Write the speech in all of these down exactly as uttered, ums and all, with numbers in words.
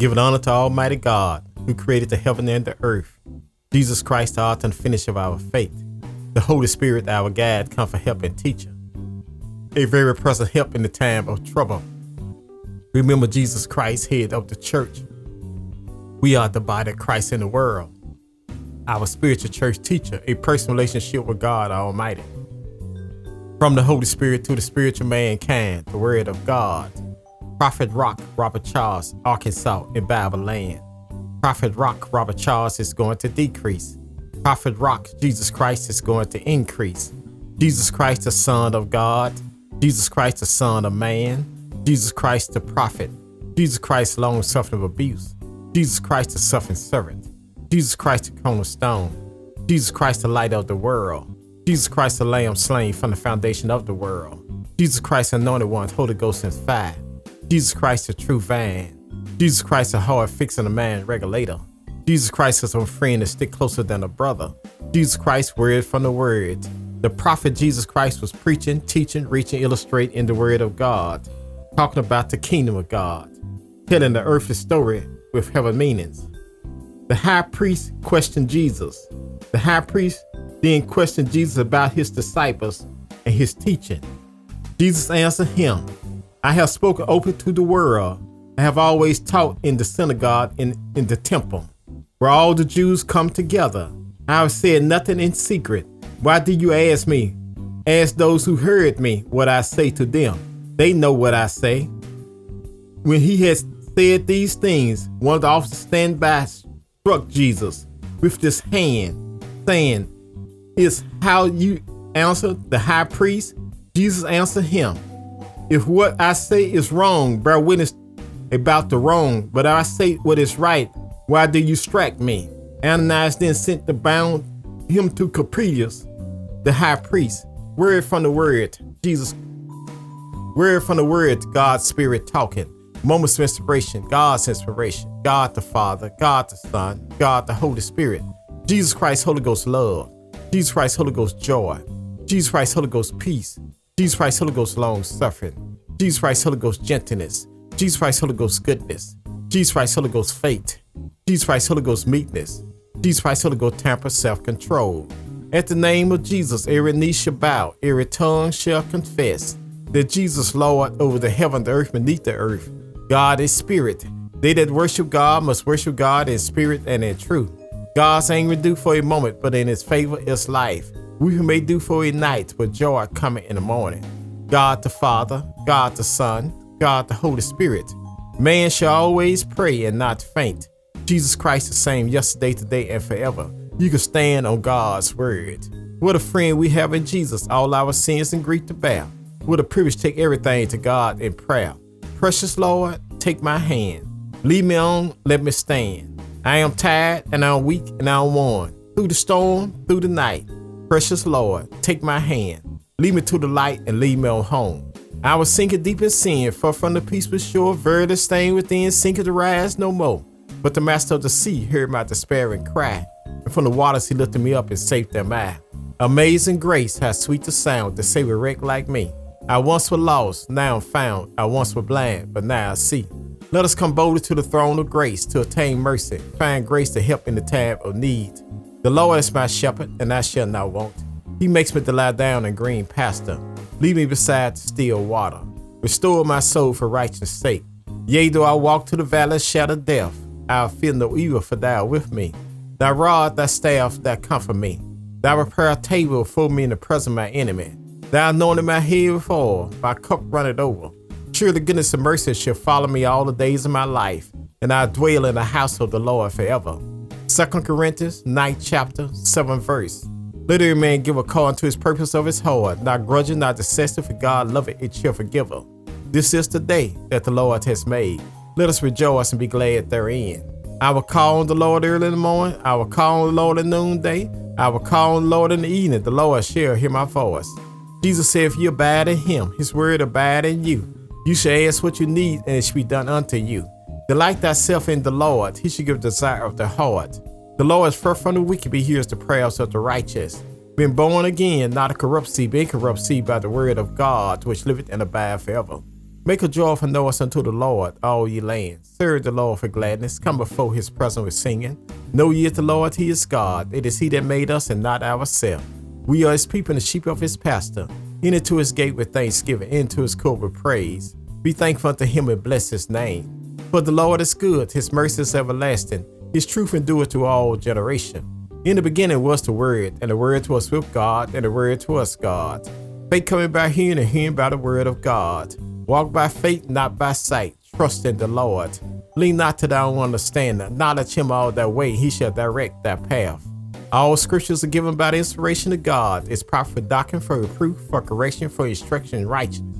Giving honor to Almighty God, who created the heaven and the earth. Jesus Christ, the author and finisher of our faith. The Holy Spirit, our guide, comfort, help, and teacher. A very present help in the time of trouble. Remember Jesus Christ, head of the church. We are the body of Christ in the world. Our spiritual church teacher, a personal relationship with God Almighty. From the Holy Spirit to the spiritual mankind, the Word of God. Prophet Rock, Robert Charles, Arkansas, in Bible land. Prophet Rock, Robert Charles is going to decrease. Prophet Rock, Jesus Christ is going to increase. Jesus Christ, the Son of God. Jesus Christ, the Son of Man. Jesus Christ, the Prophet. Jesus Christ, long-suffering of abuse. Jesus Christ, the suffering servant. Jesus Christ, the cornerstone. Jesus Christ, the light of the world. Jesus Christ, the Lamb slain from the foundation of the world. Jesus Christ, anointed one, Holy Ghost and fire. Jesus Christ, the true vine. Jesus Christ, the hard fixing a man regulator. Jesus Christ is a friend that stick closer than a brother. Jesus Christ, word from the word. The prophet Jesus Christ was preaching, teaching, reaching, illustrating in the word of God. Talking about the kingdom of God. Telling the earthly story with heaven meanings. The high priest questioned Jesus. The high priest then questioned Jesus about his disciples and his teaching. Jesus answered him. I have spoken open to the world. I have always taught in the synagogue and in the temple, where all the Jews come together. I have said nothing in secret. Why do you ask me? Ask those who heard me what I say to them. They know what I say. When he had said these things, one of the officers standing by struck Jesus with his hand, saying, Is how you answer the high priest? Jesus answered him. If what I say is wrong, bear witness about the wrong, but I say what is right. Why do you strike me? Ananias then sent to bound him to Capernaum, the high priest. Word from the word, Jesus. Word from the word, God's spirit talking. Moments of inspiration, God's inspiration. God the Father, God the Son, God the Holy Spirit. Jesus Christ, Holy Ghost love. Jesus Christ, Holy Ghost joy. Jesus Christ, Holy Ghost peace. Jesus Christ, Holy Ghost, long-suffering. Jesus Christ, Holy Ghost, gentleness. Jesus Christ, Holy Ghost, goodness. Jesus Christ, Holy Ghost, faith. Jesus Christ, Holy Ghost, meekness. Jesus Christ, Holy Ghost, temper, self-control. At the name of Jesus, every knee shall bow, every tongue shall confess that Jesus, Lord, over the heaven, the earth, beneath the earth. God is spirit. They that worship God must worship God in spirit and in truth. God's anger do for a moment, but in his favor is life. We may do for a night, but joy coming in the morning. God the Father, God the Son, God the Holy Spirit. Man shall always pray and not faint. Jesus Christ the same yesterday, today, and forever. You can stand on God's word. What a friend we have in Jesus, all our sins and grief to bear. What a privilege to take everything to God in prayer. Precious Lord, take my hand. Lead me on, let me stand. I am tired and I am weak and I am worn. Through the storm, through the night. Precious Lord, take my hand, lead me to the light and lead me on home. I was sinking deep in sin, far from the peaceful shore, verily staying within, sinking to rise no more. But the master of the sea heard my despairing cry, and from the waters he lifted me up and saved them I. Amazing grace, how sweet the sound that saved a wreck like me. I once was lost, now I'm found. I once was blind, but now I see. Let us come boldly to the throne of grace to attain mercy, find grace to help in the time of need. The Lord is my shepherd, and I shall not want. He makes me to lie down in green pasture. Lead me beside the still water. Restore my soul for righteousness' sake. Yea, though I walk through the valley of shadow of death, I will fear no evil, for thou art with me. Thy rod, thy staff, thou comfort me. Thou prepare a table for me in the presence of my enemy. Thou anointed my head with oil, my cup runneth over. Surely goodness and mercy shall follow me all the days of my life, and I dwell in the house of the Lord forever. Second Corinthians ninth chapter seventh verse. Let every man give according to his purpose of his heart, not grudging, not excessive, for God loveth it shall forgive him. This is the day that the Lord has made. Let us rejoice and be glad therein. I will call on the Lord early in the morning. I will call on the Lord at noonday. I will call on the Lord in the evening. The Lord shall hear my voice. Jesus said, if you abide in him, his word abide in you. You shall ask what you need, and it shall be done unto you. Delight thyself in the Lord, he shall give desire of the heart. The Lord is far from the wicked, but he hears the prayers of the righteous. Been born again, not a corrupt seed, but incorrupt seed by the word of God, which liveth and abideth forever. Make a joyful noise unto the Lord, all ye lands. Serve the Lord for gladness. Come before his presence with singing. Know ye the Lord, he is God. It is he that made us and not ourselves. We are his people and the sheep of his pasture. Enter to his gate with thanksgiving, into his court with praise. Be thankful unto him and bless his name. For the Lord is good, his mercy is everlasting. His truth endureth to all generation. In the beginning was the Word, and the Word was with God, and the Word was God. Faith coming by hearing, and hearing by the word of God. Walk by faith, not by sight. Trust in the Lord. Lean not to thy own understanding. Acknowledge him all thy way. He shall direct thy path. All scriptures are given by the inspiration of God. It's proper for doctrine, for reproof, for correction, for instruction in righteousness.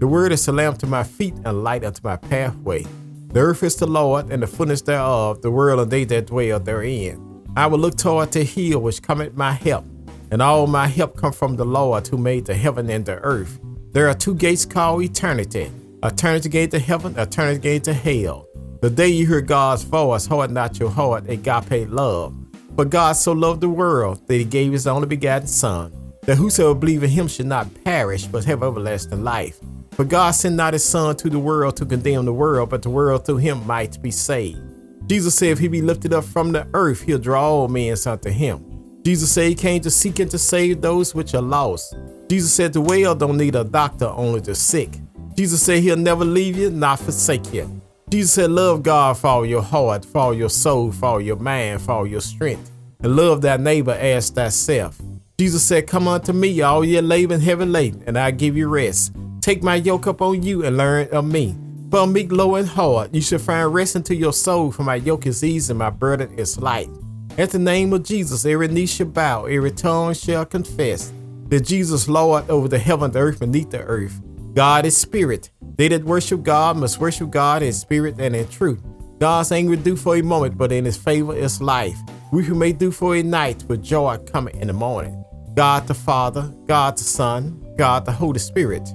The word is a lamp to my feet and a light unto my pathway. The earth is the Lord, and the fullness thereof, the world and they that dwell therein. I will look toward the hill which cometh my help, and all my help come from the Lord who made the heaven and the earth. There are two gates called eternity, eternity gate to heaven, eternity gate to hell. The day you hear God's voice, harden not your heart, agape love. For God so loved the world that he gave his only begotten Son, that whosoever believeth in him should not perish, but have everlasting life. For God sent not his Son to the world to condemn the world, but the world through him might be saved. Jesus said if he be lifted up from the earth, he'll draw all men unto him. Jesus said he came to seek and to save those which are lost. Jesus said the well don't need a doctor, only the sick. Jesus said he'll never leave you, not forsake you. Jesus said love God for all your heart, for all your soul, for all your mind, for all your strength. And love thy neighbor as thyself. Jesus said, come unto me, all ye labor and heavy laden, and I give you rest. Take my yoke up on you and learn of me. For I'm meek, low, and hard. You shall find rest unto your soul, for my yoke is easy and my burden is light. At the name of Jesus, every knee shall bow, every tongue shall confess that Jesus Lord over the heaven, the earth, beneath the earth. God is spirit. They that worship God must worship God in spirit and in truth. God's anger do for a moment, but in his favor is life. We who may do for a night, but joy coming in the morning. God the Father, God the Son, God the Holy Spirit.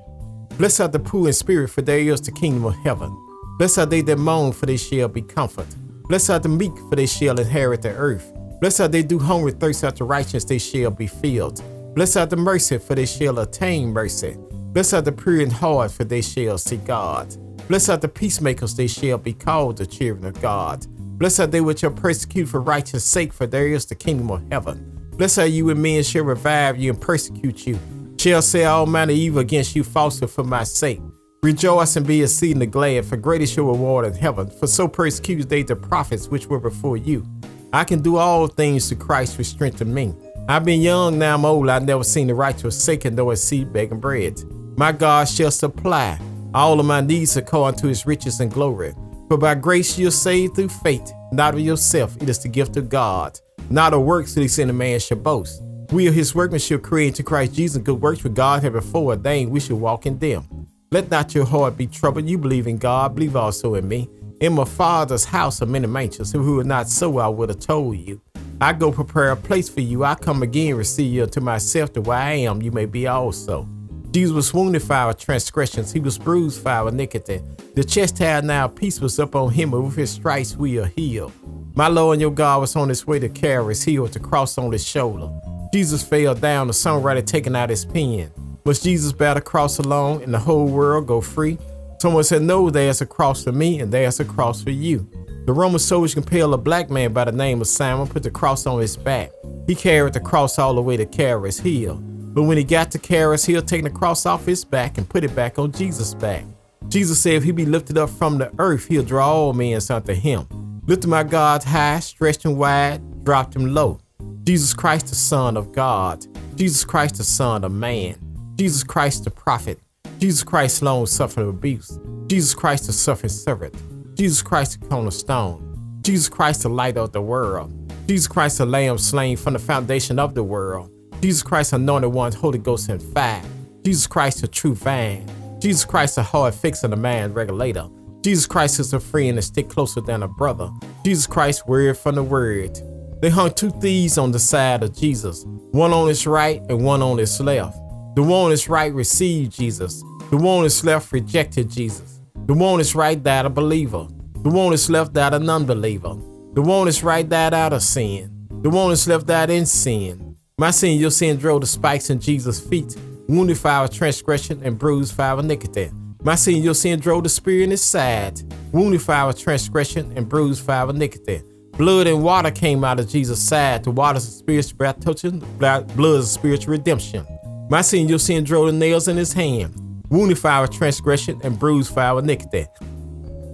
Blessed are the poor in spirit, for there is the kingdom of heaven. Blessed are they that mourn, for they shall be comforted. Blessed are the meek, for they shall inherit the earth. Blessed are they do hunger and thirst after righteousness, they shall be filled. Blessed are the merciful, for they shall attain mercy. Blessed are the pure in heart, for they shall see God. Blessed are the peacemakers, they shall be called the children of God. Blessed are they which are persecuted for righteousness' sake, for there is the kingdom of heaven. Blessed are you when men shall revive you and persecute you, shall say all manner of evil against you falsely for my sake. Rejoice and be exceedingly glad, for great is your reward in heaven, for so persecuted they the prophets which were before you. I can do all things through Christ which strengthened me. I've been young, now I'm old, I've never seen the righteous forsaken, nor his seed begging bread. My God shall supply all of my needs according to his riches and glory. For by grace you are saved through faith, not of yourself, it is the gift of God, not of works, lest any man shall boast. We are his workmanship created to Christ Jesus, good works for God have before ordained, we should walk in them. Let not your heart be troubled, you believe in God, believe also in me. In my Father's house are many mansions, if it were not so I would have told you. I go prepare a place for you, I come again, receive you unto myself, that where I am you may be also. Jesus was wounded for our transgressions, he was bruised for our iniquity. The chastisement of our peace was upon him, and with his stripes we are healed. My Lord and your God was on his way to Carus Hill with the cross on his shoulder. Jesus fell down, the songwriter taking out his pen. Must Jesus bear the cross alone and the whole world go free? Someone said, no, there's a cross for me and there's a cross for you. The Roman soldiers compelled a black man by the name of Simon, put the cross on his back. He carried the cross all the way to Carus Hill. But when he got to Carus Hill, taking the cross off his back and put it back on Jesus' back. Jesus said if he be lifted up from the earth, he'll draw all men unto him. Lifted my God high, stretched him wide, dropped him low. Jesus Christ, the Son of God. Jesus Christ, the Son of Man. Jesus Christ, the Prophet. Jesus Christ, long-suffering abuse. Jesus Christ, the suffering servant. Jesus Christ, the cornerstone. Jesus Christ, the light of the world. Jesus Christ, the Lamb slain from the foundation of the world. Jesus Christ, anointed one, Holy Ghost and fire. Jesus Christ, the true vine. Jesus Christ, the hard fixer, the mind regulator. Jesus Christ is a friend and stick closer than a brother. Jesus Christ, word from the word. They hung two thieves on the side of Jesus, one on his right and one on his left. The one on his right received Jesus. The one on his left rejected Jesus. The one on his right died a believer. The one on his left died a non-believer. The one on his right died out of sin. The one on his left died in sin. My sin, your sin drove the spikes in Jesus' feet, wounded for our transgression and bruised for our iniquity. My sin, your sin drove the spear in his side, wounded for our transgression and bruised for our iniquity. Blood and water came out of Jesus' side. The water is a spiritual breath touching, blood is a spiritual redemption. My sin, your sin drove the nails in his hand, wounded for our transgression and bruised for our iniquity.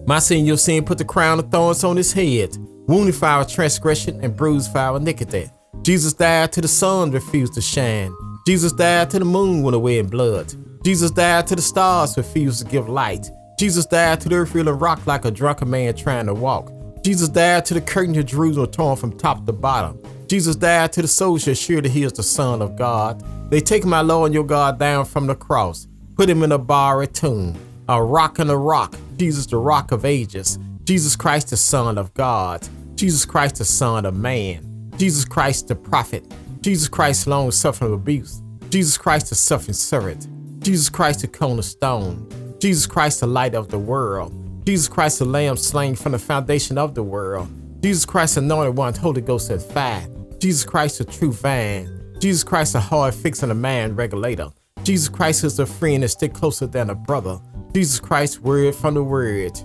My sin, your sin put the crown of thorns on his head, wounded for our transgression and bruised for our iniquity. Jesus died till the sun refused to shine. Jesus died till the moon went away in blood. Jesus died till the stars refused to give light. Jesus died till the earth reeling rock like a drunken man trying to walk. Jesus died till the curtain of Jerusalem torn from top to bottom. Jesus died till the soldier assured that he is the Son of God. They take my Lord and your God down from the cross, put him in a borrowed tomb. A rock and a rock, Jesus the Rock of Ages. Jesus Christ the Son of God. Jesus Christ the Son of Man. Jesus Christ the Prophet. Jesus Christ long suffering abuse. Jesus Christ the suffering servant. Jesus Christ the cornerstone. Jesus Christ the light of the world. Jesus Christ the Lamb slain from the foundation of the world. Jesus Christ anointed one, Holy Ghost and fire. Jesus Christ the true vine. Jesus Christ the hard fixing a man regulator. Jesus Christ is a friend that stick closer than a brother. Jesus Christ, word from the word.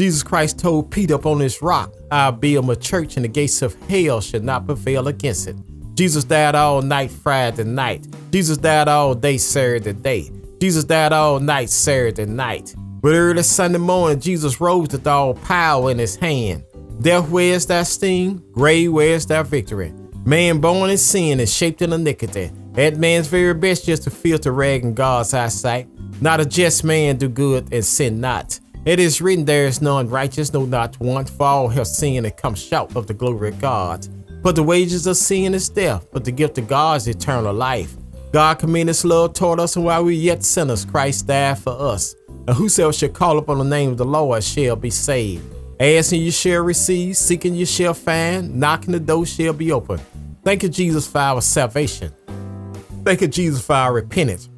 Jesus Christ told Peter, up on this rock, I'll build my church and the gates of hell should not prevail against it. Jesus died all night, Friday night. Jesus died all day, Saturday day. Jesus died all night, Saturday night. But early Sunday morning, Jesus rose with all power in his hand. Death, where is thy sting? Grave, where is thy victory? Man born in sin and shaped in iniquity. That man's very best just to filter rag in God's eyesight. Not a just man do good and sin not. It is written, there is none righteous, no not one, for all have sinned and come short of the glory of God. But the wages of sin is death, but the gift of God is eternal life. God commended his love toward us, and while we yet sinners, Christ died for us. And whosoever shall call upon the name of the Lord shall be saved. Asking you shall receive, seeking you shall find, knocking the door shall be open. Thank you, Jesus, for our salvation. Thank you, Jesus, for our repentance.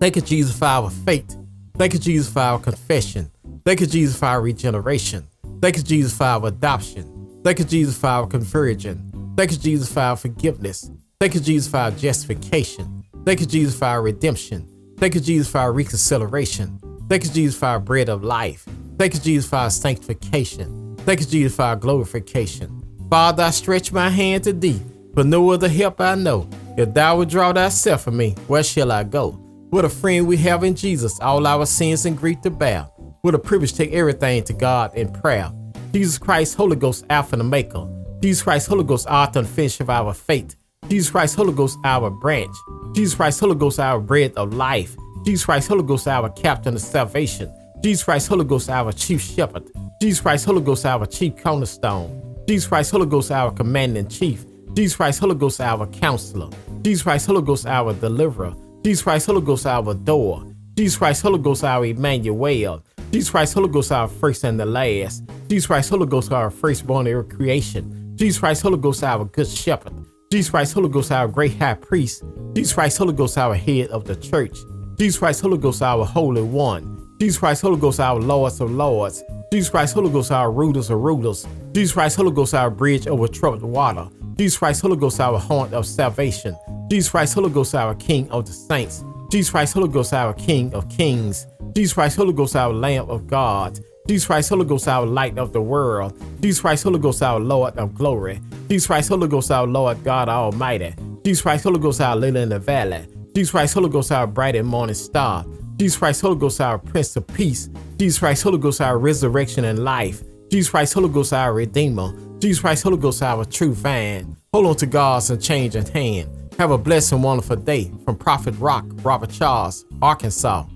Thank you, Jesus, for our faith. Thank you, Jesus, for our confession. Thank you, Jesus, for our regeneration. Thank you, Jesus, for our adoption. Thank you, Jesus, for our conversion. Thank you, Jesus, for our forgiveness. Thank you, Jesus, for our justification. Thank you, Jesus, for our redemption. Thank you, Jesus, for our reconciliation. Thank you, Jesus, for our bread of life. Thank you, Jesus, for our sanctification. Thank you, Jesus, for our glorification. Father, I stretch my hand to thee, for no other help I know. If thou withdraw thyself from me, where shall I go? What a friend we have in Jesus, all our sins and grief to bear. What a privilege to take everything to God in prayer. Jesus Christ, Holy Ghost, Alpha and Omega. Jesus Christ, Holy Ghost, author and finisher of our faith. Jesus Christ, Holy Ghost, our branch. Jesus Christ, Holy Ghost, our bread of life. Jesus Christ, Holy Ghost, our captain of salvation. Jesus Christ, Holy Ghost, our chief shepherd. Jesus Christ, Holy Ghost, our chief cornerstone. Jesus Christ, Holy Ghost, our commander in chief. Jesus Christ, Holy Ghost, our counselor. Jesus Christ, Holy Ghost, our deliverer. Jesus Christ, Holy Ghost, our door. Jesus Christ, Holy Ghost, our Emmanuel. Jesus Christ, Holy Ghost, our first and the last. Jesus Christ, Holy Ghost, our firstborn in creation. Jesus Christ, Holy Ghost, our good shepherd. Jesus Christ, Holy Ghost, our great high priest. Jesus Christ, Holy Ghost, our head of the church. Jesus Christ, Holy Ghost, our holy one. Jesus Christ, Holy Ghost, our lords of lords. Jesus Christ, Holy Ghost, our rulers of rulers. Jesus Christ, Holy Ghost, our bridge over troubled water. Jesus Christ, Holy Ghost, our horn of salvation. Jesus Christ, Holy Ghost, our King of the saints. Jesus Christ, Holy Ghost, our King of kings. Jesus Christ, Holy Ghost, our Lamb of God. Jesus Christ, Holy Ghost, our light of the world. Jesus Christ, Holy Ghost, our Lord of glory. Jesus Christ, Holy Ghost, our Lord God Almighty. Jesus Christ, Holy Ghost, our lily in the valley. Jesus Christ, Holy Ghost, our bright and morning star. Jesus Christ, Holy Ghost, our Prince of Peace. Jesus Christ, Holy Ghost, our resurrection and life. Jesus Christ, Holy Ghost, our Redeemer. Jesus Christ, Holy Ghost, our true vine. Hold on to God's unchanging hand. Have a blessed and wonderful day. From Prophet Rock, Robert Charles, Arkansas.